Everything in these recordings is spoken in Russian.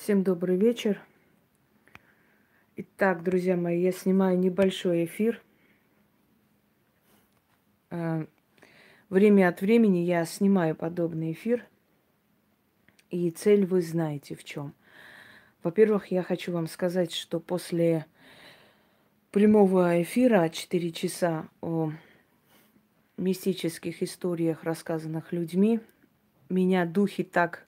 Всем добрый вечер. Итак, друзья мои, я снимаю небольшой эфир. Время от времени я снимаю подобный эфир. И цель вы знаете в чем. Во-первых, я хочу вам сказать, что после прямого эфира 4 часа о мистических историях, рассказанных людьми, меня духи так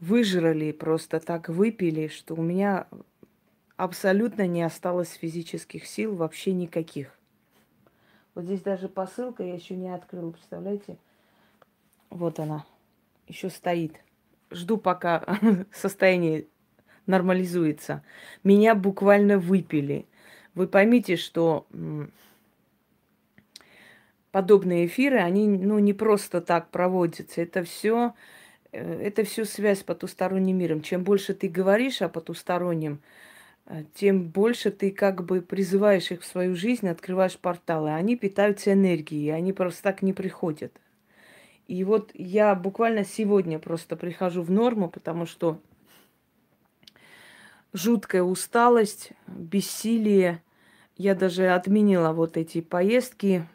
выжрали, просто так выпили, что у меня абсолютно не осталось физических сил, вообще никаких. Вот здесь даже посылка я еще не открыла, представляете? Вот она, еще стоит. Жду, пока состояние нормализуется. Меня буквально выпили. Вы поймите, что подобные эфиры, они не просто так проводятся. Это все связь с потусторонним миром. Чем больше ты говоришь о потустороннем, тем больше ты как бы призываешь их в свою жизнь, открываешь порталы. Они питаются энергией, они просто так не приходят. И вот я буквально сегодня просто прихожу в норму, потому что жуткая усталость, бессилие. Я даже отменила вот эти поездки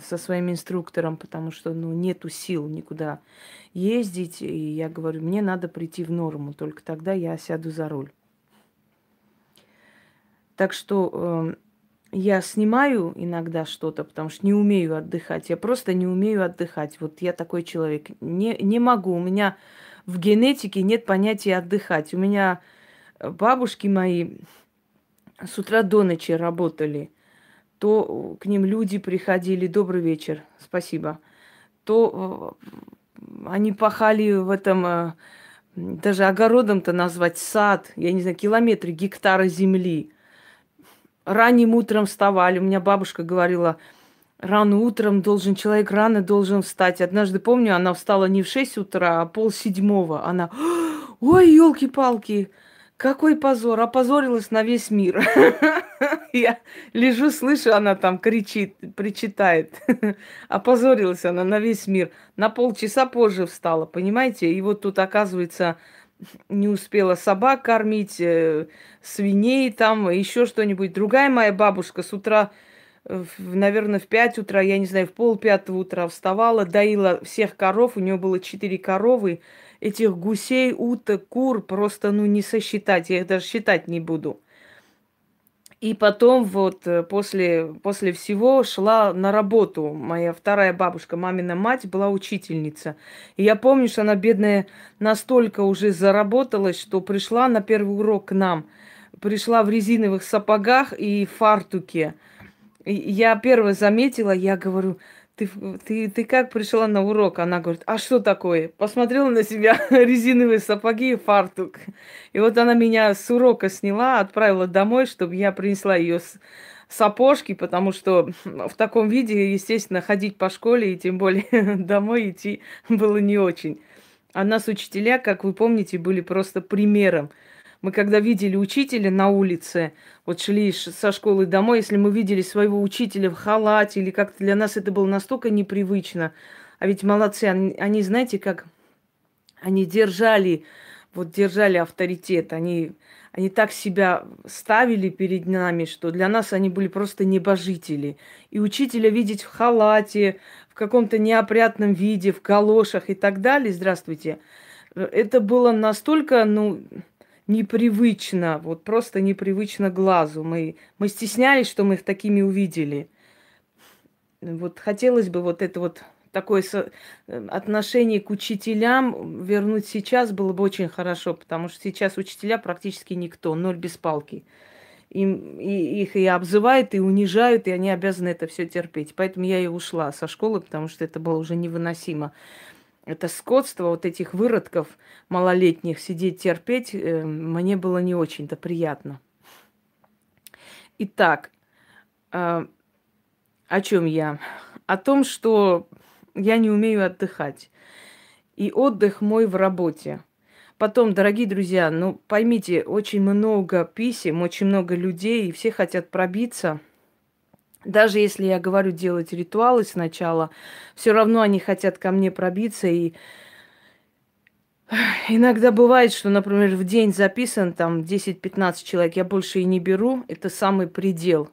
со своим инструктором, потому что нету сил никуда ездить. И я говорю, мне надо прийти в норму, только тогда я сяду за руль. Так что я снимаю иногда что-то, потому что не умею отдыхать. Я просто не умею отдыхать. Вот я такой человек. Не могу. У меня в генетике нет понятия отдыхать. У меня бабушки мои с утра до ночи работали. То к ним люди приходили. Добрый вечер. Спасибо. То они пахали в этом... Даже огородом-то назвать сад. Я не знаю, километры, гектары земли. Ранним утром вставали. У меня бабушка говорила, рано утром человек рано должен встать. Однажды, помню, она встала не в 6 утра, а 6:30. Она, ой, елки-палки, какой позор, опозорилась на весь мир. Я лежу, слышу, она там кричит, причитает. Опозорилась она на весь мир. На полчаса позже встала, понимаете? И вот тут, оказывается... Не успела собак кормить, свиней там, еще что-нибудь. Другая моя бабушка с утра, наверное, в 5 утра, я не знаю, в 4:30 утра вставала, доила всех коров. У нее было 4 коровы. Этих гусей, уток, кур просто, не сосчитать. Я их даже считать не буду. И потом вот после всего шла на работу. Моя вторая бабушка, мамина мать, была учительница. И я помню, что она, бедная, настолько уже заработалась, что пришла на первый урок к нам. Пришла в резиновых сапогах и фартуке. И я первая заметила, я говорю, ты как пришла на урок? Она говорит, а что такое? Посмотрела на себя, резиновые сапоги и фартук. И вот она меня с урока сняла, отправила домой, чтобы я принесла ее сапожки, потому что в таком виде, естественно, ходить по школе и тем более домой идти было не очень. А нас учителя, как вы помните, были просто примером. Мы когда видели учителя на улице, вот шли со школы домой, если мы видели своего учителя в халате или как-то, для нас это было настолько непривычно. А ведь молодцы, они знаете, как они держали авторитет, они так себя ставили перед нами, что для нас они были просто небожители. И учителя видеть в халате, в каком-то неопрятном виде, в галошах и так далее, здравствуйте, это было настолько, непривычно, вот просто непривычно глазу. Мы стеснялись, что мы их такими увидели. Вот хотелось бы вот это вот такое отношение к учителям вернуть сейчас было бы очень хорошо, потому что сейчас учителя практически никто, ноль без палки. Их и обзывают, и унижают, и они обязаны это все терпеть. Поэтому я и ушла со школы, потому что это было уже невыносимо. Это скотство вот этих выродков малолетних, сидеть, терпеть, мне было не очень-то приятно. Итак, о чем я? О том, что я не умею отдыхать. И отдых мой в работе. Потом, дорогие друзья, поймите, очень много писем, очень много людей, и все хотят пробиться. Даже если я говорю делать ритуалы сначала, все равно они хотят ко мне пробиться. И Иногда бывает, что, например, в день записан там 10-15 человек, я больше и не беру, это самый предел.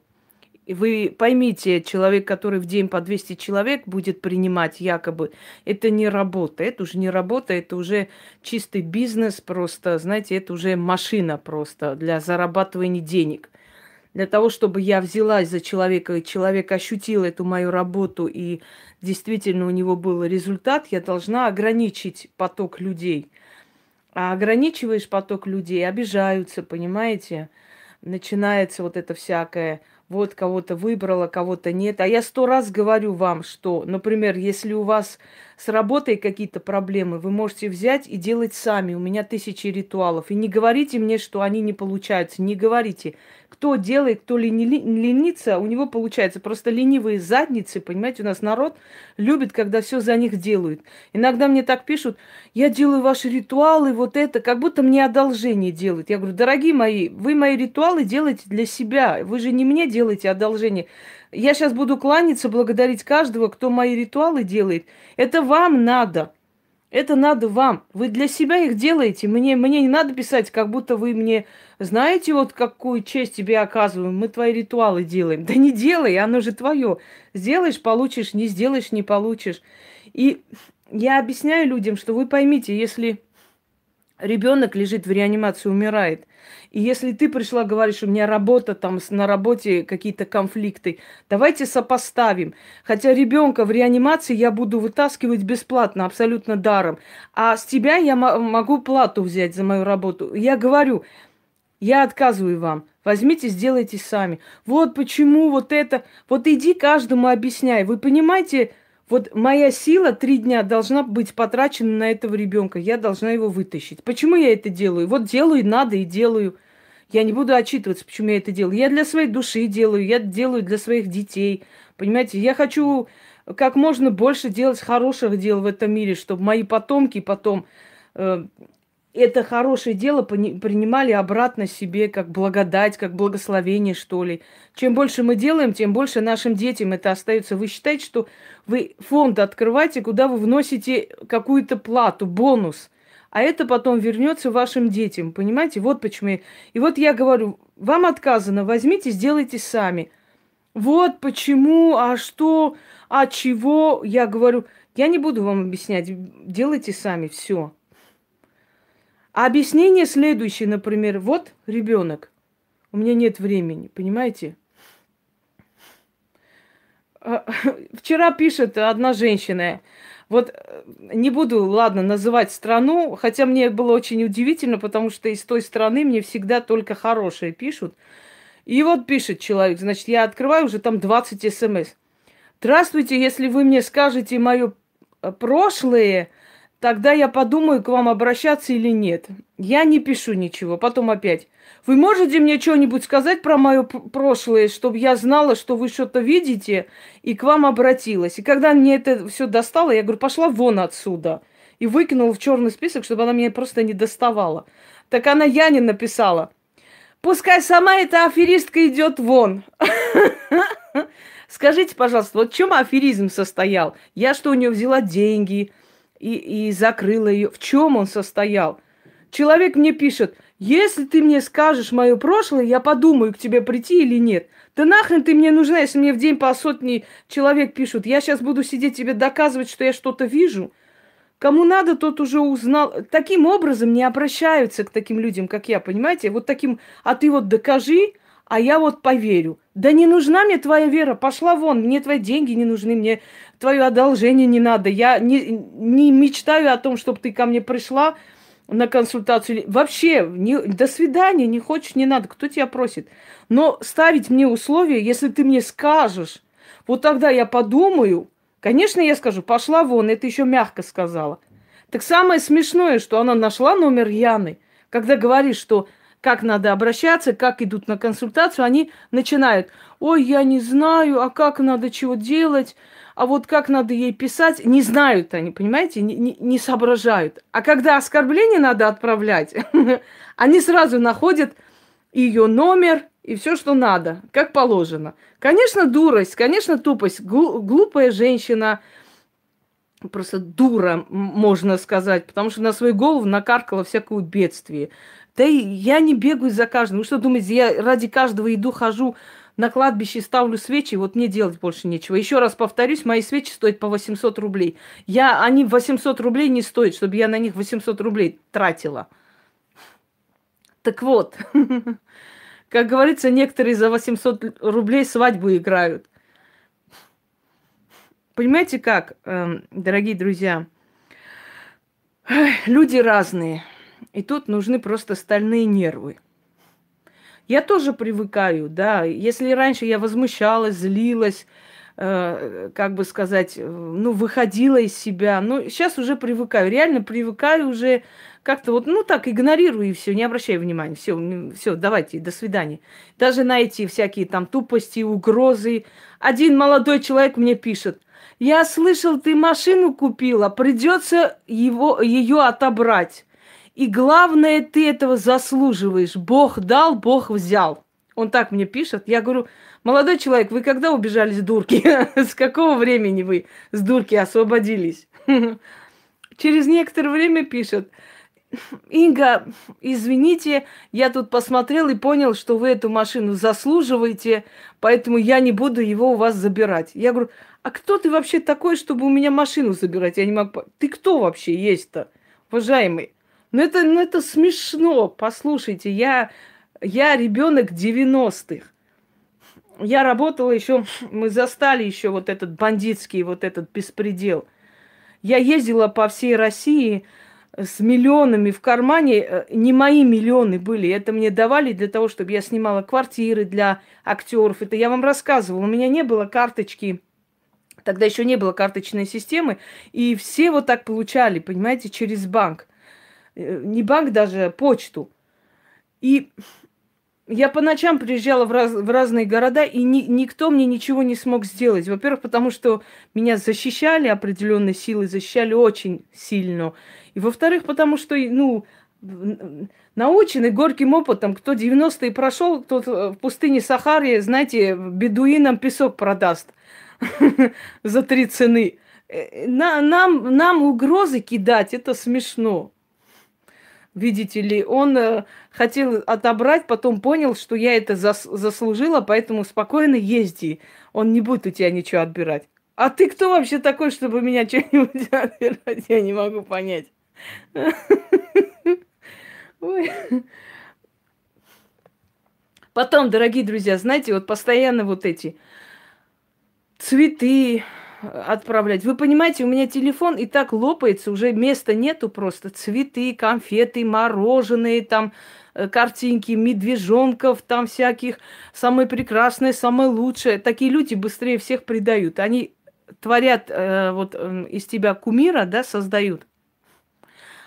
И вы поймите, человек, который в день по 200 человек будет принимать якобы, это не работа, это уже не работа, это уже чистый бизнес просто, знаете, это уже машина просто для зарабатывания денег. Для того, чтобы я взялась за человека, и человек ощутил эту мою работу, и действительно у него был результат, я должна ограничить поток людей. А ограничиваешь поток людей, обижаются, понимаете? Начинается вот это всякое, вот кого-то выбрала, кого-то нет. А я 100 раз говорю вам, что, например, если у вас с работой какие-то проблемы, вы можете взять и делать сами. У меня 1000 ритуалов. И не говорите мне, что они не получаются. Не говорите. Кто делает, кто ленится, у него получается. Просто ленивые задницы, понимаете, у нас народ любит, когда все за них делают. Иногда мне так пишут, я делаю ваши ритуалы, вот это, как будто мне одолжение делают. Я говорю, дорогие мои, вы мои ритуалы делаете для себя, вы же не мне делаете одолжение. Я сейчас буду кланяться, благодарить каждого, кто мои ритуалы делает. Это вам надо. Это надо вам. Вы для себя их делаете. Мне не надо писать, как будто вы мне... Знаете, вот какую честь тебе оказываем? Мы твои ритуалы делаем. Да не делай, оно же твое. Сделаешь – получишь, не сделаешь – не получишь. И я объясняю людям, что вы поймите, если ребенок лежит в реанимации, умирает, и если ты пришла, говоришь, у меня работа, там на работе какие-то конфликты, давайте сопоставим. Хотя ребенка в реанимации я буду вытаскивать бесплатно, абсолютно даром. А с тебя я могу плату взять за мою работу. Я говорю, я отказываю вам. Возьмите, сделайте сами. Вот почему вот это. Вот иди каждому объясняй. Вы понимаете, вот моя сила 3 дня должна быть потрачена на этого ребенка. Я должна его вытащить. Почему я это делаю? Вот делаю, надо и делаю. Я не буду отчитываться, почему я это делаю. Я для своей души делаю, я делаю для своих детей. Понимаете, я хочу как можно больше делать хороших дел в этом мире, чтобы мои потомки потом это хорошее дело принимали обратно себе, как благодать, как благословение, что ли. Чем больше мы делаем, тем больше нашим детям это остается. Вы считаете, что вы фонд открываете, куда вы вносите какую-то плату, бонус, а это потом вернется вашим детям, понимаете? Вот почему. И вот я говорю, вам отказано, возьмите, сделайте сами. Вот почему, а что, а чего, я говорю, я не буду вам объяснять, делайте сами, все. А объяснение следующее, например, вот ребенок, у меня нет времени, понимаете? Вчера пишет одна женщина, вот не буду, ладно, называть страну, хотя мне было очень удивительно, потому что из той страны мне всегда только хорошие пишут. И вот пишет человек, значит, я открываю уже там 20 смс. Здравствуйте, если вы мне скажете мое прошлое, тогда я подумаю, к вам обращаться или нет. Я не пишу ничего. Потом опять. Вы можете мне что-нибудь сказать про мое прошлое, чтобы я знала, что вы что-то видите, и к вам обратилась. И когда мне это все достало, я говорю, пошла вон отсюда. И выкинула в черный список, чтобы она меня просто не доставала. Так она Яне написала. Пускай сама эта аферистка идет вон. Скажите, пожалуйста, вот в чем аферизм состоял? Я что, у нее взяла деньги? И закрыла ее. В чем он состоял? Человек мне пишет, если ты мне скажешь мое прошлое, я подумаю, к тебе прийти или нет. Да нахрен ты мне нужна, если мне в день по 100 человек пишут. Я сейчас буду сидеть тебе доказывать, что я что-то вижу. Кому надо, тот уже узнал. Таким образом не обращаются к таким людям, как я, понимаете? Вот таким, а ты вот докажи, а я вот поверю. Да не нужна мне твоя вера, пошла вон, мне твои деньги не нужны, мне твое одолжение не надо. Я не мечтаю о том, чтобы ты ко мне пришла на консультацию. Вообще, до свидания, не хочешь, не надо, кто тебя просит. Но ставить мне условия, если ты мне скажешь, вот тогда я подумаю. Конечно, я скажу, пошла вон, это еще мягко сказала. Так самое смешное, что она нашла номер Яны, когда говорит, что... как надо обращаться, как идут на консультацию, они начинают. Ой, я не знаю, а как надо чего делать, а вот как надо ей писать. Не знают они, понимаете, не соображают. А когда оскорбление надо отправлять, они сразу находят ее номер и все, что надо, как положено. Конечно, дурость, конечно, тупость, глупая женщина, просто дура, можно сказать, потому что на свою голову накаркала всякое бедствие. Да и я не бегаю за каждым. Вы что думаете, я ради каждого иду, хожу на кладбище, ставлю свечи, вот мне делать больше нечего. Еще раз повторюсь, мои свечи стоят по 800 рублей. Они 800 рублей не стоят, чтобы я на них 800 рублей тратила. Так вот, как говорится, некоторые за 800 рублей свадьбу играют. Понимаете как, дорогие друзья, люди разные, и тут нужны просто стальные нервы. Я тоже привыкаю, да, если раньше я возмущалась, злилась, как бы сказать, ну, выходила из себя, но сейчас уже привыкаю, реально привыкаю уже как-то вот, ну, так, игнорирую и все, не обращаю внимания, все, давайте, до свидания. Даже на эти всякие там тупости, угрозы. Один молодой человек мне пишет: я слышал, ты машину купила, придется ее отобрать. И главное, ты этого заслуживаешь. Бог дал, Бог взял. Он так мне пишет. Я говорю: молодой человек, вы когда убежали с дурки? С какого времени вы с дурки освободились? Через некоторое время пишет: Инга, извините, я тут посмотрел и понял, что вы эту машину заслуживаете, поэтому я не буду его у вас забирать. Я говорю: а кто ты вообще такой, чтобы у меня машину забирать? Я не могу... Ты кто вообще есть-то, уважаемый? Ну это смешно, послушайте, я ребенок 90-х. Я работала еще, мы застали еще вот этот бандитский, вот этот беспредел. Я ездила по всей России с миллионами в кармане, не мои миллионы были, это мне давали для того, чтобы я снимала квартиры для актеров. Это я вам рассказывала, у меня не было карточки, тогда еще не было карточной системы, и все вот так получали, понимаете, через банк. Не банк даже, а почту. И я по ночам приезжала в разные города, и никто мне ничего не смог сделать. Во-первых, потому что меня защищали определенной силой, защищали очень сильно. И во-вторых, потому что, ну, наученный горьким опытом, кто 90-е прошел, тот в пустыне Сахаре, знаете, бедуинам песок продаст за 3 цены. Нам угрозы кидать, это смешно. Видите ли, он хотел отобрать, потом понял, что я это заслужила, поэтому спокойно езди, он не будет у тебя ничего отбирать. А ты кто вообще такой, чтобы меня что-нибудь отбирать? Я не могу понять. Потом, дорогие друзья, знаете, вот постоянно вот эти цветы отправлять. Вы понимаете, у меня телефон и так лопается, уже места нету просто. Цветы, конфеты, мороженое, там картинки, медвежонков, там всяких, самое прекрасное, самое лучшее. Такие люди быстрее всех предают. Они творят из тебя кумира, да, создают,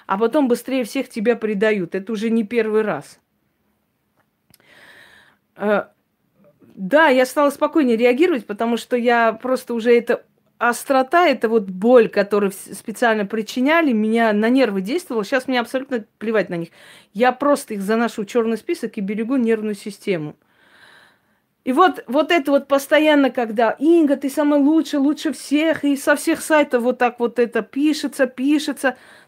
а потом быстрее всех тебя предают. Это уже не первый раз. Да, я стала спокойнее реагировать, потому что я просто уже это... Острота – это вот боль, которую специально причиняли, меня на нервы действовала. Сейчас мне абсолютно плевать на них. Я просто их заношу в черный список и берегу нервную систему. И вот это вот постоянно, когда: Инга, ты самая лучшая, лучше всех, и со всех сайтов вот так вот это пишется.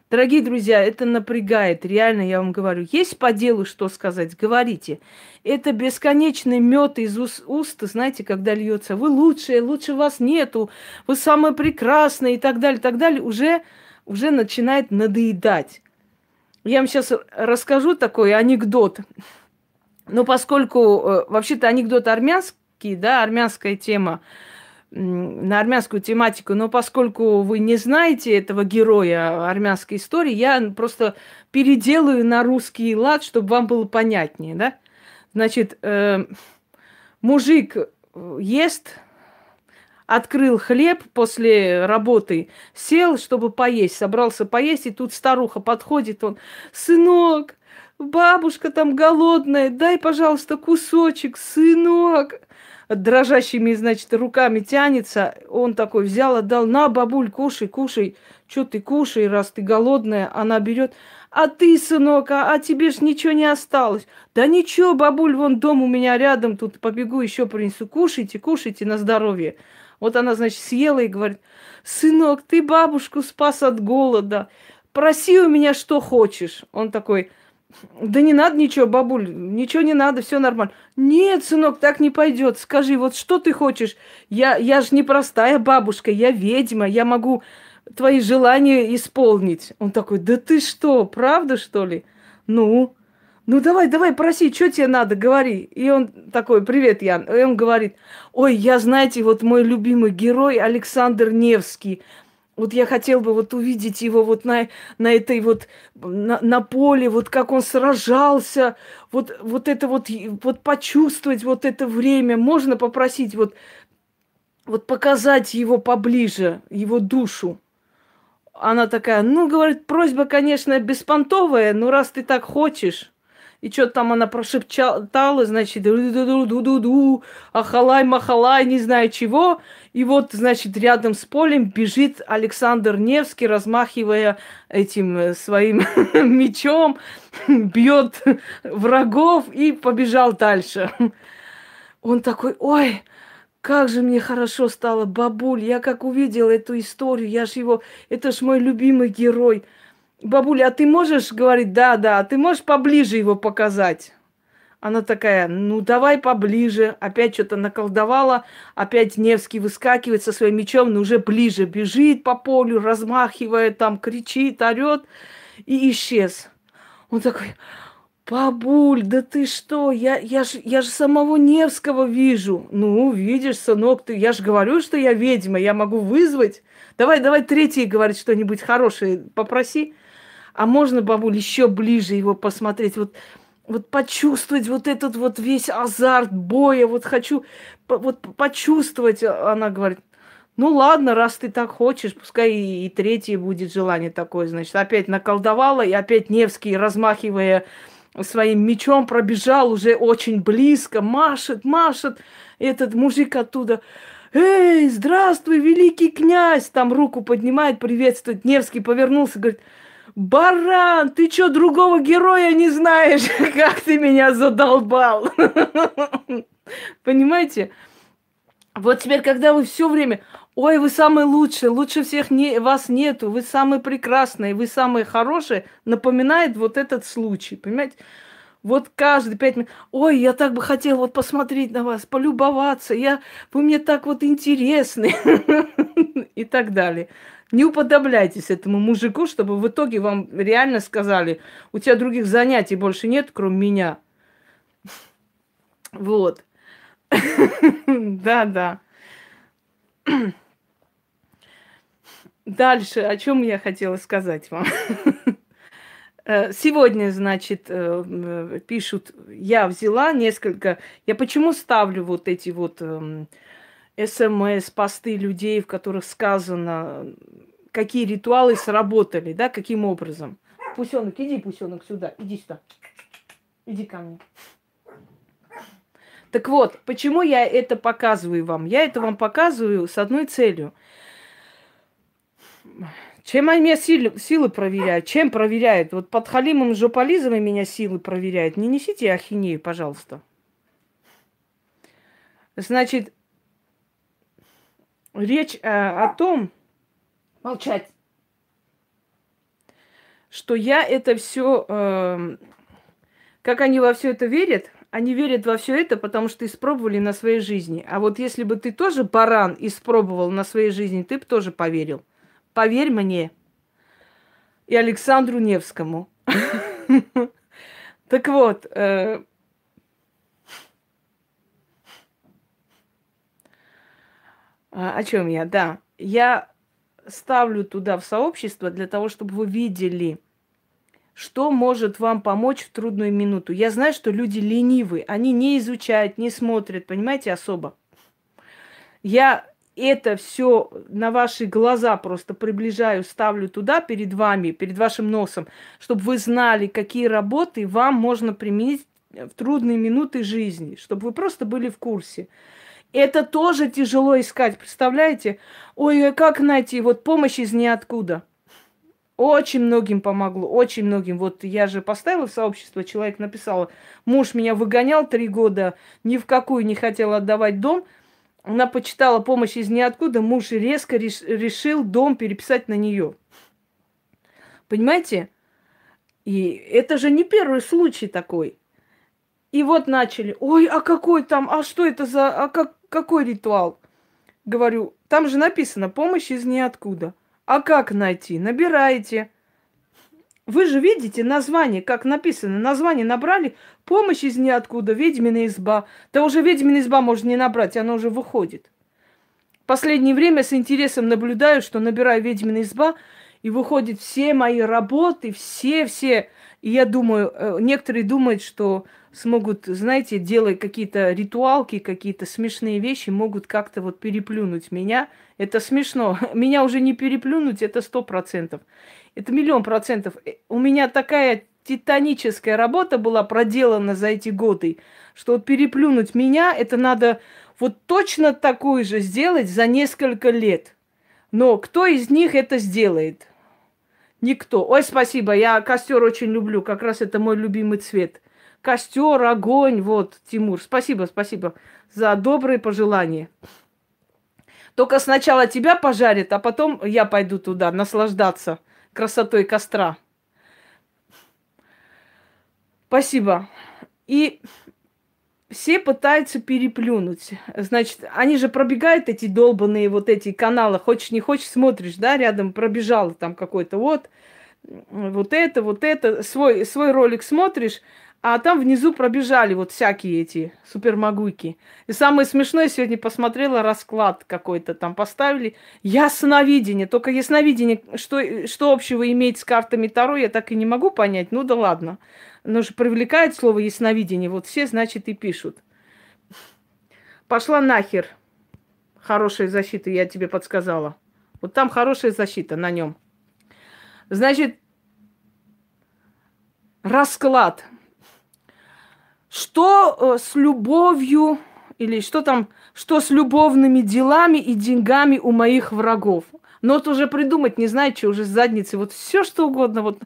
Дорогие друзья, это напрягает, реально я вам говорю. Есть по делу что сказать, говорите. Это бесконечный мед из уст, знаете, когда льется. Вы лучшие, лучше вас нету, вы самые прекрасные и так далее, уже начинает надоедать. Я вам сейчас расскажу такой анекдот. Но поскольку вообще-то анекдот армянский, да, армянская тема, на армянскую тематику, но поскольку вы не знаете этого героя армянской истории, я просто переделаю на русский лад, чтобы вам было понятнее, да? Значит, мужик ест, открыл хлеб после работы, сел, чтобы поесть, собрался поесть, и тут старуха подходит, он: сынок, бабушка там голодная, дай, пожалуйста, кусочек, сынок. Дрожащими, значит, руками тянется. Он такой взял, отдал: на, бабуль, кушай. Чё ты кушай, раз ты голодная? Она берет: а ты, сынок, а тебе ж ничего не осталось. Да ничего, бабуль, вон дом у меня рядом, тут побегу, еще принесу. Кушайте на здоровье. Вот она, значит, съела и говорит: сынок, ты бабушку спас от голода, проси у меня что хочешь. Он такой: да не надо ничего, бабуль, ничего не надо, все нормально. Нет, сынок, так не пойдет. Скажи, вот что ты хочешь? Я же не простая бабушка, я ведьма, я могу твои желания исполнить. Он такой: да ты что, правда, что ли? Ну давай, проси, что тебе надо, говори. И он такой: привет, Ян. И он говорит: ой, я, знаете, вот мой любимый герой Александр Невский. Вот я хотел бы вот увидеть его вот на этой вот, на поле, вот как он сражался, вот это вот почувствовать вот это время. Можно попросить вот показать его поближе, его душу? Она такая: ну, говорит, просьба, конечно, беспонтовая, но раз ты так хочешь. И что-то там она прошептала, значит, ахалай-махалай, не знаю чего. И вот, значит, рядом с полем бежит Александр Невский, размахивая этим своим мечом, бьет врагов и побежал дальше. Он такой: ой, как же мне хорошо стало, бабуль, я как увидела эту историю, это ж мой любимый герой. Бабуля, а ты можешь, говорит, да, а ты можешь поближе его показать? Она такая: ну, давай поближе. Опять что-то наколдовала, опять Невский выскакивает со своим мечом, но уже ближе бежит по полю, размахивая там, кричит, орёт и исчез. Он такой: бабуль, да ты что, я же самого Невского вижу. Ну, видишь, сынок, я же говорю, что я ведьма, я могу вызвать. Давай, третий, говорит, что-нибудь хорошее попроси. А можно, бабуль, еще ближе его посмотреть, вот почувствовать вот этот вот весь азарт боя, вот хочу вот почувствовать. Она говорит: ну ладно, раз ты так хочешь, пускай и третье будет желание такое. Значит, опять наколдовала, и опять Невский, размахивая своим мечом, пробежал уже очень близко, машет. Этот мужик оттуда: эй, здравствуй, великий князь! Там руку поднимает, приветствует. Невский повернулся, говорит: баран, ты чё, другого героя не знаешь? Как ты меня задолбал! Понимаете? Вот теперь, когда вы все время: ой, вы самые лучшие, лучше всех вас нету, вы самые прекрасные, вы самые хорошие, напоминает вот этот случай, понимаете? Вот каждые 5 минут: ой, я так бы хотел вот посмотреть на вас, полюбоваться, вы мне так вот интересны, и так далее. Не уподобляйтесь этому мужику, чтобы в итоге вам реально сказали: у тебя других занятий больше нет, кроме меня. Вот. Да. Дальше, о чем я хотела сказать вам. Сегодня, значит, пишут, я взяла несколько... Я почему ставлю вот эти вот СМС-посты людей, в которых сказано, какие ритуалы сработали, да, каким образом. Пусёнок, сюда, иди сюда. Иди ко мне. Так вот, почему я это показываю вам? Я это вам показываю с одной целью. Чем они меня силы проверяют? Чем проверяют? Вот под Халимом Жополизовым меня силы проверяют. Не несите ахинею, пожалуйста. Значит, речь о том... Молчать. Что я это все... Как они во все это верят? Они верят во все это, потому что испробовали на своей жизни. А вот если бы ты тоже, баран, испробовал на своей жизни, ты бы тоже поверил. Поверь мне и Александру Невскому. Так вот, о чем я? Да, я ставлю туда в сообщество для того, чтобы вы видели, что может вам помочь в трудную минуту. Я знаю, что люди ленивы, они не изучают, не смотрят, понимаете, особо. Я это все на ваши глаза просто приближаю, ставлю туда перед вами, перед вашим носом, чтобы вы знали, какие работы вам можно применить в трудные минуты жизни, чтобы вы просто были в курсе. Это тоже тяжело искать, представляете? Ой, как найти, вот помощь из ниоткуда. Очень многим помогло, очень многим. Вот я же поставила в сообщество, человек написал: муж меня выгонял 3 года, ни в какую не хотел отдавать дом, Она почитала помощь из ниоткуда, муж резко решил дом переписать на нее. Понимаете? И это же не первый случай такой. И вот начали. Ой, а какой там? А что это за... А какой ритуал? Говорю, там же написано «помощь из ниоткуда». А как найти? Набираете. Вы же видите название, как написано. Название набрали «помощь из ниоткуда», «Ведьмина изба». Да уже «Ведьмина изба» можно не набрать, она уже выходит. В последнее время с интересом наблюдаю, что набираю «Ведьмина изба», и выходят все мои работы, все. И я думаю, некоторые думают, что смогут, знаете, делая какие-то ритуалки, какие-то смешные вещи, могут как-то вот переплюнуть меня. Это смешно. Меня уже не переплюнуть, это 100%. Это 1000000%. У меня такая титаническая работа была проделана за эти годы, что вот переплюнуть меня, это надо вот точно такую же сделать за несколько лет. Но кто из них это сделает? Никто. Ой, спасибо, я костер очень люблю. Как раз это мой любимый цвет. Костер, огонь, вот, Тимур. Спасибо за добрые пожелания. Только сначала тебя пожарят, а потом я пойду туда наслаждаться красотой костра. Спасибо. И все пытаются переплюнуть. Значит, они же пробегают эти долбанные вот эти каналы. Хочешь, не хочешь, смотришь, да, рядом пробежал там какой-то вот это. Свой ролик смотришь, а там внизу пробежали вот всякие эти супермогуйки. И самое смешное, сегодня посмотрела расклад какой-то, там поставили. Ясновидение. Только ясновидение, что общего имеет с картами Таро, я так и не могу понять. Ну да ладно. Оно же привлекает слово ясновидение. Вот все, значит, и пишут. Пошла нахер. Хорошая защита, я тебе подсказала. Вот там хорошая защита на нем. Значит, расклад. Что с любовью, или что там, что с любовными делами и деньгами у моих врагов? Но вот уже придумать не знаю, что уже с задницы. Вот все что угодно. Вот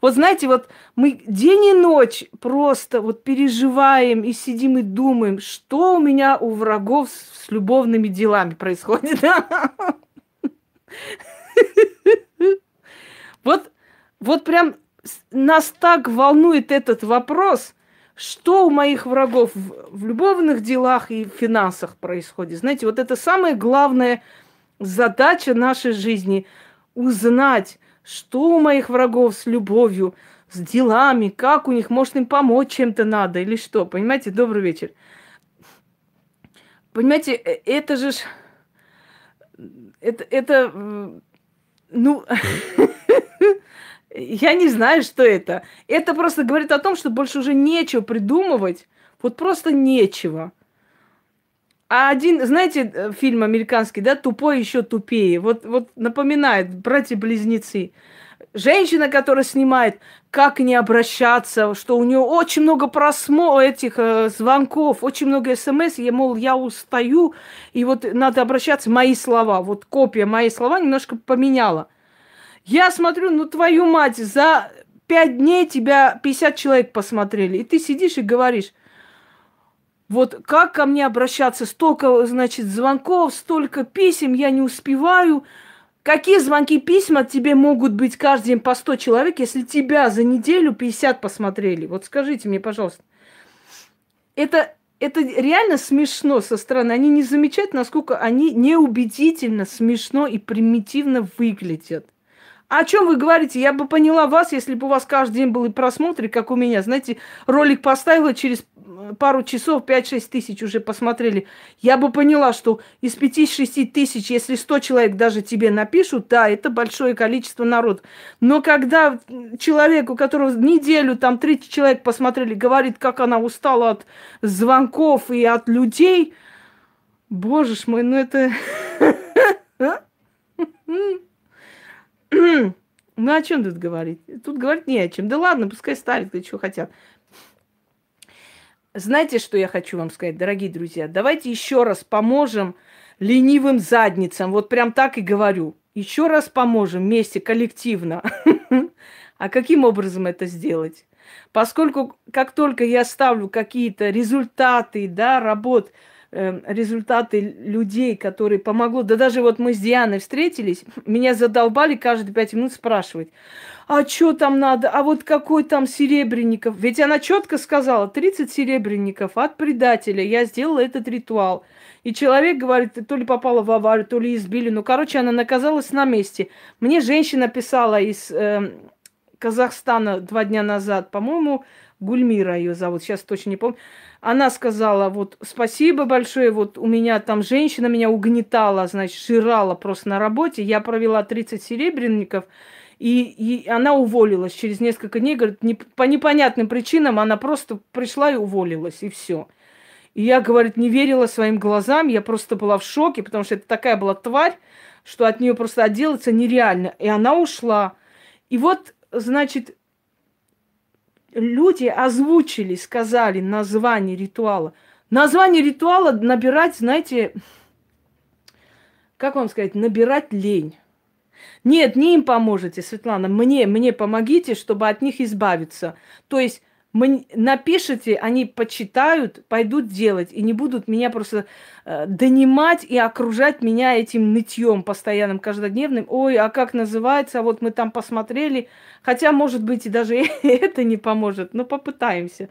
знаете, вот мы день и ночь просто вот переживаем и сидим и думаем, что у меня у врагов с любовными делами происходит. Вот прям нас так волнует этот вопрос, что у моих врагов в любовных делах и в финансах происходит. Знаете, вот это самое главное... Задача нашей жизни – узнать, что у моих врагов с любовью, с делами, как у них, может, им помочь чем-то надо или что. Понимаете? Добрый вечер. Понимаете, это же... Это ну... Я не знаю, что это. Это просто говорит о том, что больше уже нечего придумывать. Вот просто нечего. А один, знаете, фильм американский, да, «Тупой еще тупее». Вот напоминает «Братья-близнецы». Женщина, которая снимает, как не обращаться, что у нее очень много звонков, очень много смс, я, мол, я устаю, и вот надо обращаться, мои слова, вот копия «Мои слова» немножко поменяла. Я смотрю, ну, твою мать, за 5 дней тебя 50 человек посмотрели, и ты сидишь и говоришь... Вот как ко мне обращаться? Столько, значит, звонков, столько писем, я не успеваю. Какие звонки, письма от тебя могут быть каждый день по 100 человек, если тебя за неделю 50 посмотрели? Вот скажите мне, пожалуйста. Это реально смешно со стороны. Они не замечают, насколько они неубедительно, смешно и примитивно выглядят. О чем вы говорите? Я бы поняла вас, если бы у вас каждый день был и просмотр, как у меня. Знаете, ролик поставила, через пару часов 5-6 тысяч уже посмотрели. Я бы поняла, что из 5-6 тысяч, если 100 человек даже тебе напишут, да, это большое количество народа. Но когда человек, у которого неделю там 30 человек посмотрели, говорит, как она устала от звонков и от людей, боже ж мой, ну это... Ну, о чем тут говорить? Тут говорить не о чем. Да ладно, пускай ставят, что хотят. Знаете, что я хочу вам сказать, дорогие друзья? Давайте еще раз поможем ленивым задницам. Вот прям так и говорю. Еще раз поможем вместе, коллективно. А каким образом это сделать? Поскольку как только я ставлю какие-то результаты, да, работ, результаты людей, которые помогло. Да даже вот мы с Дианой встретились, меня задолбали каждые 5 минут спрашивать, а что там надо, а вот какой там серебряников. Ведь она четко сказала, 30 серебряников от предателя, я сделала этот ритуал. И человек говорит, то ли попала в аварию, то ли избили. Ну, короче, она наказалась на месте. Мне женщина писала из Казахстана 2 дня назад, по-моему, Гульмира ее зовут, сейчас точно не помню. Она сказала, вот, спасибо большое, вот у меня там женщина меня угнетала, значит, жирала просто на работе. Я провела 30 серебряников, и она уволилась через несколько дней. Говорит, по непонятным причинам она просто пришла и уволилась, и все. И я, говорит, не верила своим глазам, я просто была в шоке, потому что это такая была тварь, что от нее просто отделаться нереально. И она ушла. И вот, значит, люди озвучили, сказали название ритуала. Название ритуала набирать, знаете, как вам сказать, набирать лень. Нет, не им поможете, Светлана, мне помогите, чтобы от них избавиться. То есть напишите, они почитают, пойдут делать, и не будут меня просто донимать и окружать меня этим нытьем постоянным, каждодневным. Ой, а как называется? Вот мы там посмотрели. Хотя, может быть, и даже это не поможет, но попытаемся.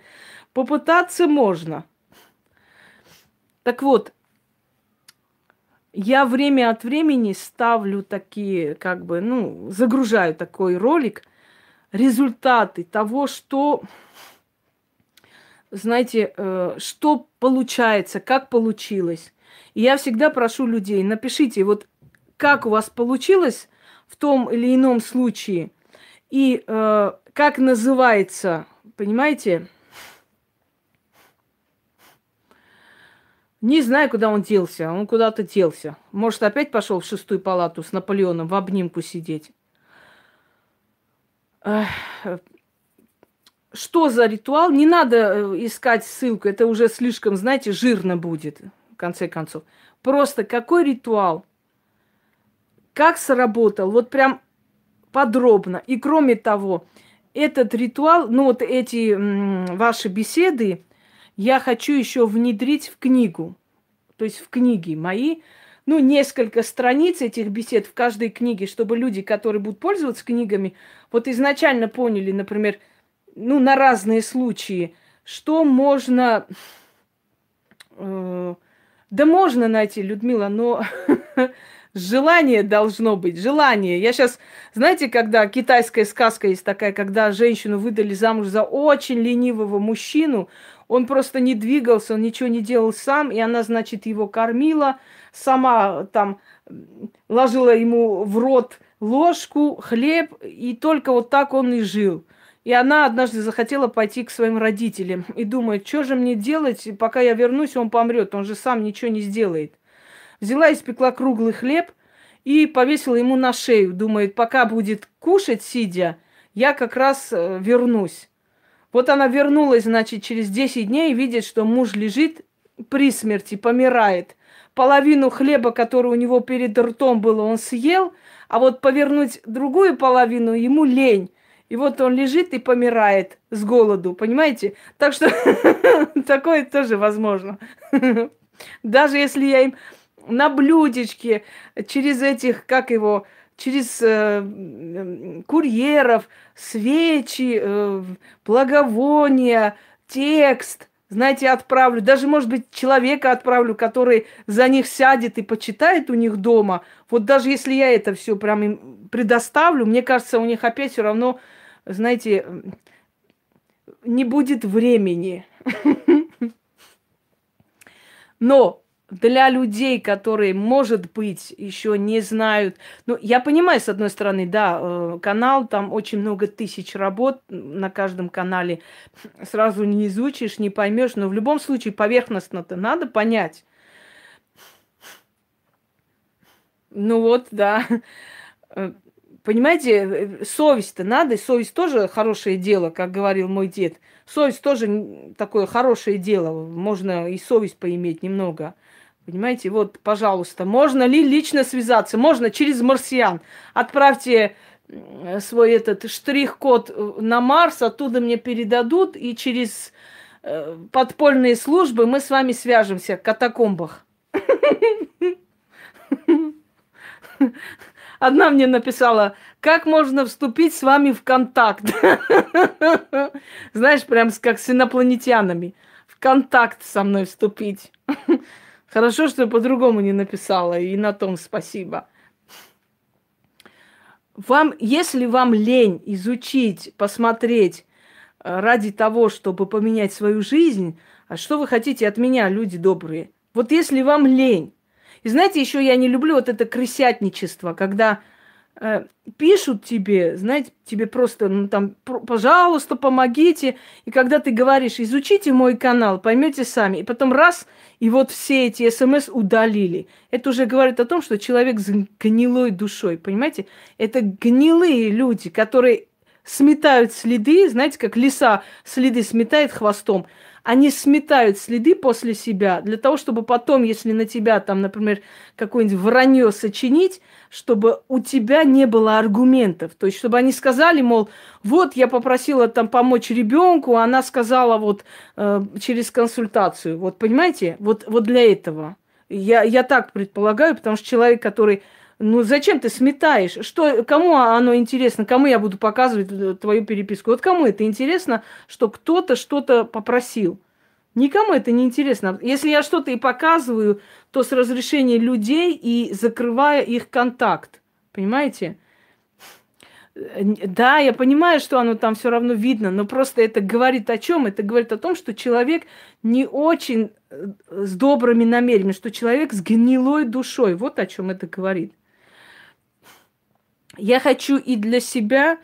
Попытаться можно. Так вот, я время от времени ставлю такие, как бы, ну, загружаю такой ролик, результаты того, что... Знаете, что получается, как получилось. И я всегда прошу людей, напишите, вот как у вас получилось в том или ином случае, и как называется, понимаете? Не знаю, куда он делся, он куда-то делся. Может, опять пошел в 6-ю палату с Наполеоном в обнимку сидеть. Что за ритуал? Не надо искать ссылку, это уже слишком, знаете, жирно будет, в конце концов. Просто какой ритуал, как сработал, вот прям подробно. И кроме того, этот ритуал, ну вот эти ваши беседы, я хочу еще внедрить в книгу, то есть в книги мои, ну, несколько страниц этих бесед в каждой книге, чтобы люди, которые будут пользоваться книгами, вот изначально поняли, например, ну, на разные случаи, что можно... да можно найти, Людмила, но желание должно быть, желание. Я сейчас, знаете, когда китайская сказка есть такая, когда женщину выдали замуж за очень ленивого мужчину, он просто не двигался, он ничего не делал сам, и она, значит, его кормила, сама там ложила ему в рот ложку, хлеб, и только вот так он и жил. И она однажды захотела пойти к своим родителям и думает, что же мне делать, пока я вернусь, он помрет, он же сам ничего не сделает. Взяла и испекла круглый хлеб и повесила ему на шею. Думает, пока будет кушать, сидя, я как раз вернусь. Вот она вернулась, значит, через 10 дней и видит, что муж лежит при смерти, помирает. Половину хлеба, который у него перед ртом было, он съел, а вот повернуть другую половину ему лень. И вот он лежит и помирает с голоду, понимаете? Так что такое тоже возможно. Даже если я им на блюдечке, через этих, как его, через курьеров, свечи, благовония, текст, знаете, отправлю. Даже, может быть, человека отправлю, который за них сядет и почитает у них дома. Вот даже если я это все прям им предоставлю, мне кажется, у них опять все равно... Знаете, не будет времени. Но для людей, которые, может быть, еще не знают... Ну, я понимаю, с одной стороны, да, канал, там очень много тысяч работ на каждом канале. Сразу не изучишь, не поймешь. Но в любом случае поверхностно-то надо понять. Ну вот, да... Понимаете, совесть-то надо, совесть тоже хорошее дело, как говорил мой дед. Совесть тоже такое хорошее дело, можно и совесть поиметь немного. Понимаете, вот, пожалуйста, можно ли лично связаться? Можно через марсиан. Отправьте свой этот штрих-код на Марс, оттуда мне передадут, и через подпольные службы, мы с вами свяжемся в катакомбах. Одна мне написала, как можно вступить с вами в контакт? Знаешь, прям как с инопланетянами. В контакт со мной вступить. Хорошо, что я по-другому не написала, и на том спасибо. Вам, если вам лень изучить, посмотреть ради того, чтобы поменять свою жизнь, а что вы хотите от меня, люди добрые? Вот если вам лень. И знаете, еще я не люблю вот это крысятничество, когда пишут тебе, знаете, тебе просто, ну там, пожалуйста, помогите. И когда ты говоришь, изучите мой канал, поймете сами. И потом раз, и вот все эти смс удалили. Это уже говорит о том, что человек с гнилой душой, понимаете? Это гнилые люди, которые сметают следы, знаете, как лиса следы сметает хвостом. Они сметают следы после себя для того, чтобы потом, если на тебя там, например, какое-нибудь вранье сочинить, чтобы у тебя не было аргументов. То есть, чтобы они сказали, мол, вот я попросила там помочь ребенку, а она сказала вот через консультацию. Вот понимаете, вот для этого. Я так предполагаю, потому что человек, который... Ну, зачем ты сметаешь? Что, кому оно интересно? Кому я буду показывать твою переписку? Вот кому это интересно, что кто-то что-то попросил? Никому это не интересно. Если я что-то и показываю, то с разрешения людей и закрывая их контакт. Понимаете? Да, я понимаю, что оно там все равно видно, но просто это говорит о чем? Это говорит о том, что человек не очень с добрыми намерениями, что человек с гнилой душой. Вот о чем это говорит. Я хочу и для себя,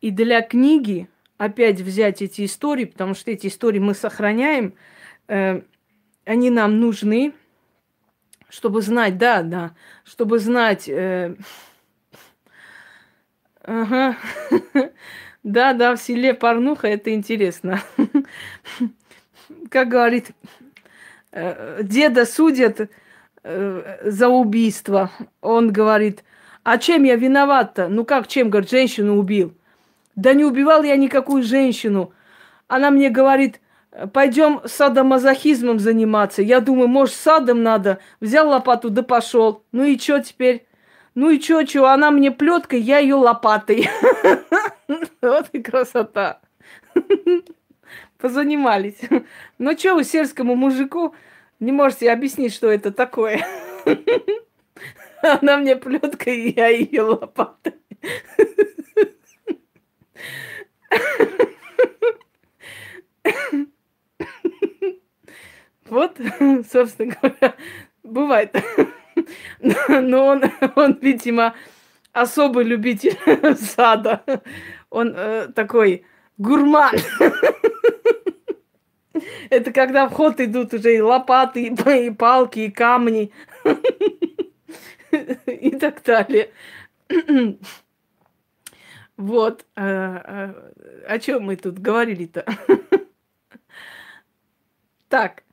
и для книги опять взять эти истории, потому что эти истории мы сохраняем. Они нам нужны, чтобы знать, да, чтобы знать... Ага, да, в селе порнуха, это интересно. Как говорит, деда судят за убийство. Он говорит, а чем я виноват-то? Ну как, чем, говорит, женщину убил? Да не убивал я никакую женщину. Она мне говорит, пойдем садомазохизмом заниматься. Я думаю, может, садом надо. Взял лопату, да пошел. Ну и что теперь? Ну и чё, она мне плеткой, я ее лопатой. Вот и красота. Позанимались. Ну чё вы сельскому мужику не можете объяснить, что это такое? Она мне плеткой, я ее лопатой. Вот, собственно говоря, бывает. Но он, видимо, особый любитель сада. Он такой гурман. Это когда в ход идут уже и лопаты, и палки, и камни. И так далее. Вот. О чем мы тут говорили-то? Так.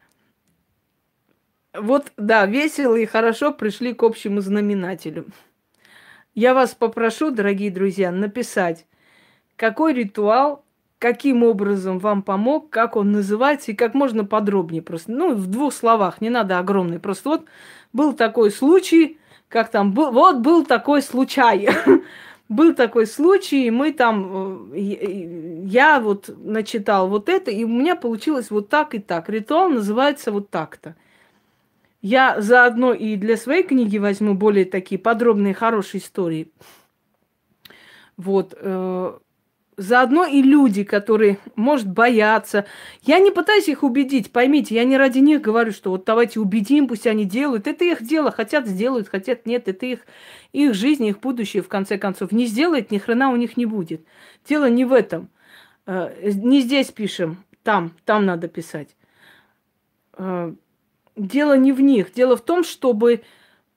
Вот, да, весело и хорошо пришли к общему знаменателю. Я вас попрошу, дорогие друзья, написать, какой ритуал, каким образом вам помог, как он называется и как можно подробнее просто. Ну, в двух словах, не надо огромный. Просто вот был такой случай, как там, вот был такой случай. Был такой случай, и мы там, я вот начитал вот это, и у меня получилось вот так и так. Ритуал называется вот так-то. Я заодно и для своей книги возьму более такие подробные, хорошие истории. Вот. Заодно и люди, которые, может, боятся. Я не пытаюсь их убедить, поймите, я не ради них говорю, что вот давайте убедим, пусть они делают. Это их дело, хотят сделают, хотят нет. Это их жизнь, их будущее, в конце концов. Не сделает, ни хрена у них не будет. Дело не в этом. Не здесь пишем, там надо писать. Дело не в них. Дело в том, чтобы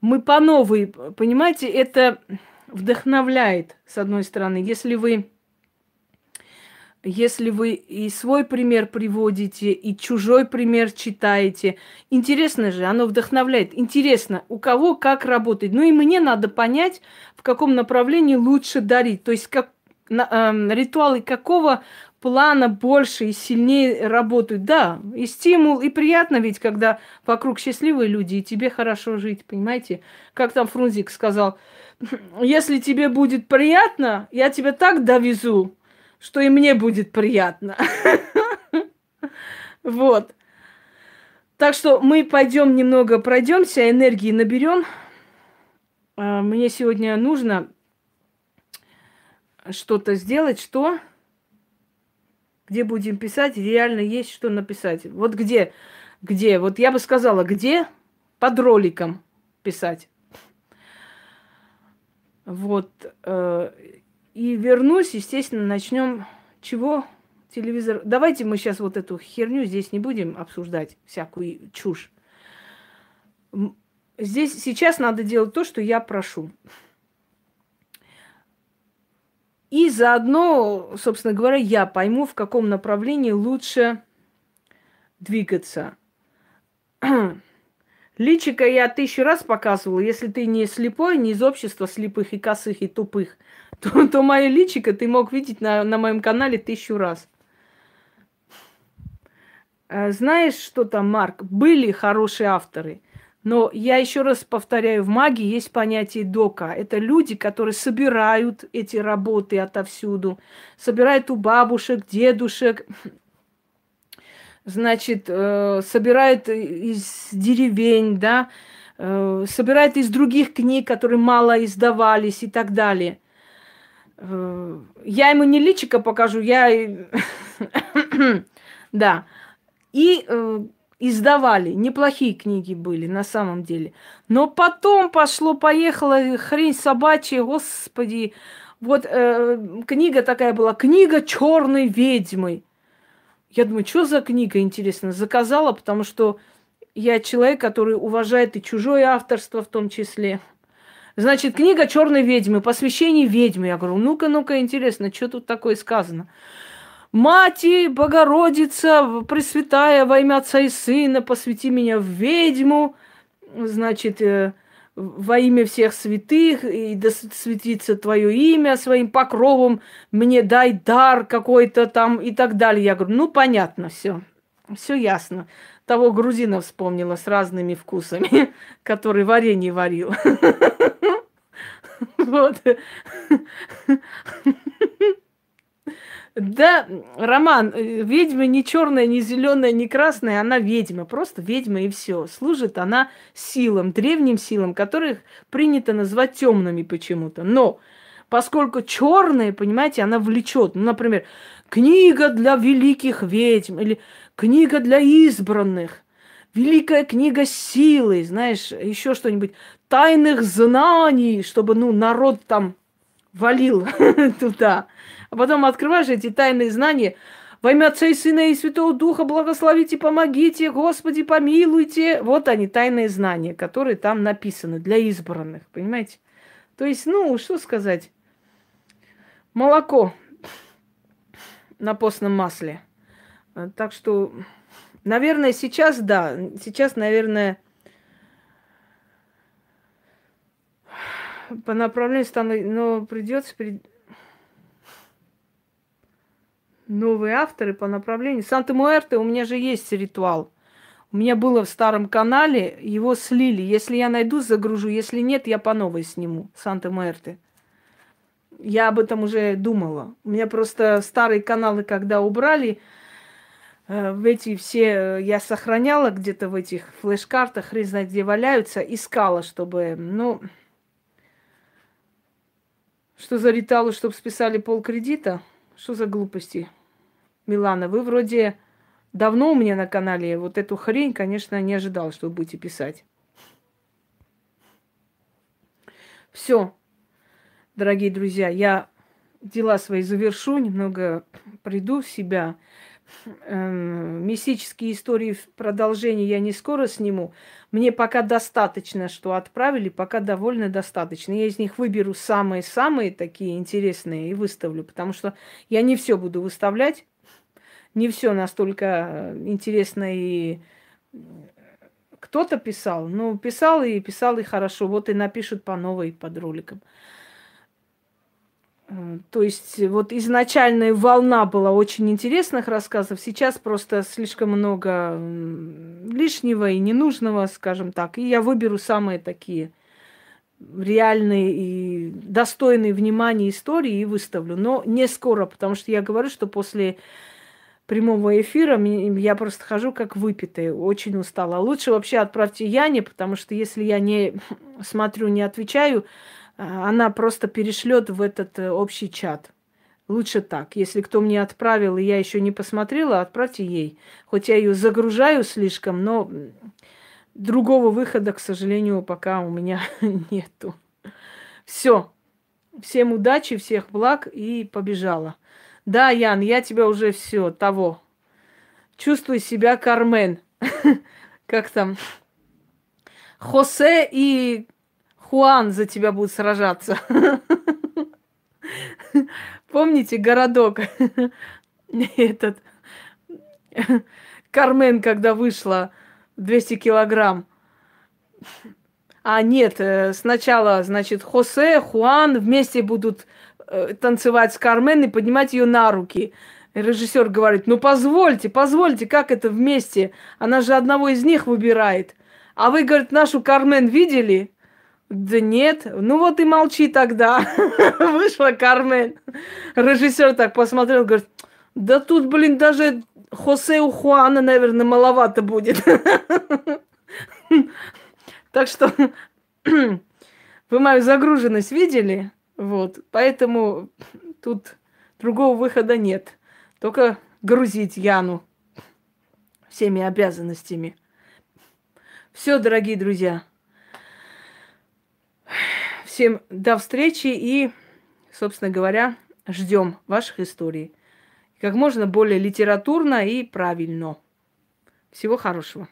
мы по новой, понимаете, это вдохновляет, с одной стороны. Если вы и свой пример приводите, и чужой пример читаете, интересно же, оно вдохновляет. Интересно, у кого как работает. Ну и мне надо понять, в каком направлении лучше дарить. То есть как, ритуалы какого плана больше и сильнее работают. Да, и стимул, и приятно ведь, когда вокруг счастливые люди, и тебе хорошо жить, понимаете? Как там Фрунзик сказал, если тебе будет приятно, я тебя так довезу, что и мне будет приятно. Вот. Так что мы пойдем немного пройдемся, энергии наберем. Мне сегодня нужно что-то сделать, что... Где будем писать? Реально есть что написать. Вот где? Где? Вот я бы сказала, где под роликом писать. Вот. И вернусь, естественно, начнем. Чего? Телевизор. Давайте мы сейчас вот эту херню здесь не будем обсуждать, всякую чушь. Здесь сейчас надо делать то, что я прошу. И заодно, собственно говоря, я пойму, в каком направлении лучше двигаться. Личико я 1000 раз показывала. Если ты не слепой, не из общества слепых и косых и тупых, то мое личико ты мог видеть на моем канале 1000 раз. Знаешь, что там, Марк? Были хорошие авторы. Но я еще раз повторяю, в магии есть понятие дока. Это люди, которые собирают эти работы отовсюду. Собирают у бабушек, дедушек. Значит, собирают из деревень, да. Собирают из других книг, которые мало издавались и так далее. Я ему не личико покажу, я... Да. И... Издавали, неплохие книги были на самом деле. Но потом пошло-поехало, хрень собачья, господи. Вот книга такая была, книга «Черной ведьмы». Я думаю, что за книга, интересно? Заказала, потому что я человек, который уважает и чужое авторство в том числе. Значит, книга «Черной ведьмы», посвящение ведьме. Я говорю, ну-ка, интересно, что тут такое сказано? Мати, Богородица, Пресвятая, во имя Отца и Сына, посвяти меня в ведьму, значит, во имя всех святых, и да светится твое имя, своим покровом мне дай дар какой-то там и так далее. Я говорю, ну понятно, все ясно. Того грузина вспомнила с разными вкусами, который варенье варил. Вот. Да, Роман, ведьма не черная, не зеленая, не красная, она ведьма, просто ведьма и все. Служит она силам, древним силам, которых принято называть темными почему-то. Но поскольку черная, понимаете, она влечет. Ну, например, книга для великих ведьм или книга для избранных, великая книга силы, знаешь, еще что-нибудь, тайных знаний, чтобы, ну, народ там валил туда. А потом открываешь эти тайные знания. Во имя Отца и Сына и Святого Духа благословите, помогите, Господи, помилуйте. Вот они, тайные знания, которые там написаны для избранных, понимаете? То есть, ну, что сказать? Молоко на постном масле. Так что, наверное, сейчас, да, сейчас, наверное... По направлению становится, но придется новые авторы по направлению. Санте-Муэрте у меня же есть ритуал. У меня было в старом канале, его слили. Если я найду, загружу. Если нет, я по новой сниму. Санте-Муэрте. Я об этом уже думала. У меня просто старые каналы, когда убрали, в эти все я сохраняла где-то в этих флеш-картах, хрен знает где валяются, искала, чтобы, ну... Что за ритуалы, чтобы списали полкредита? Что за глупости? Милана, вы вроде давно у меня на канале. Вот эту хрень, конечно, не ожидала, что вы будете писать. Все, дорогие друзья, я дела свои завершу, немного приду в себя. Мистические истории в продолжении я не скоро сниму. Мне пока достаточно, что отправили, пока довольно достаточно. Я из них выберу самые-самые такие интересные и выставлю, потому что я не все буду выставлять, не все настолько интересно и кто-то писал, но писал и хорошо. Вот и напишут по новой под роликом. То есть вот изначальная волна была очень интересных рассказов, сейчас просто слишком много лишнего и ненужного, скажем так. И я выберу самые такие реальные и достойные внимания истории и выставлю. Но не скоро, потому что я говорю, что после прямого эфира я просто хожу как выпитая, очень устала. Лучше вообще отправьте Яне, потому что если я не смотрю, не отвечаю, она просто перешлет в этот общий чат. Лучше так. Если кто мне отправил, и я еще не посмотрела, отправьте ей. Хоть я ее загружаю слишком, но другого выхода, к сожалению, пока у меня нету. Все. Всем удачи, всех благ и побежала. Да, Ян, я тебя уже все того. Чувствуй себя Кармен. Как там? Хосе и Хуан за тебя будут сражаться. Помните городок? Этот Кармен, когда вышла 200 килограмм. А нет, сначала, значит, Хосе, Хуан вместе будут танцевать с Кармен и поднимать ее на руки. Режиссер говорит: ну позвольте, позвольте, как это вместе? Она же одного из них выбирает. А вы, говорит, нашу Кармен видели? Да нет, ну вот и молчи тогда. Вышла Кармен. Режиссер так посмотрел, говорит: да тут, блин, даже Хосе у Хуана, наверное, маловато будет. Так что вы мою загруженность видели? Вот, поэтому тут другого выхода нет. Только грузить Яну всеми обязанностями. Все, дорогие друзья. Всем до встречи и, собственно говоря, ждем ваших историй. Как можно более литературно и правильно. Всего хорошего.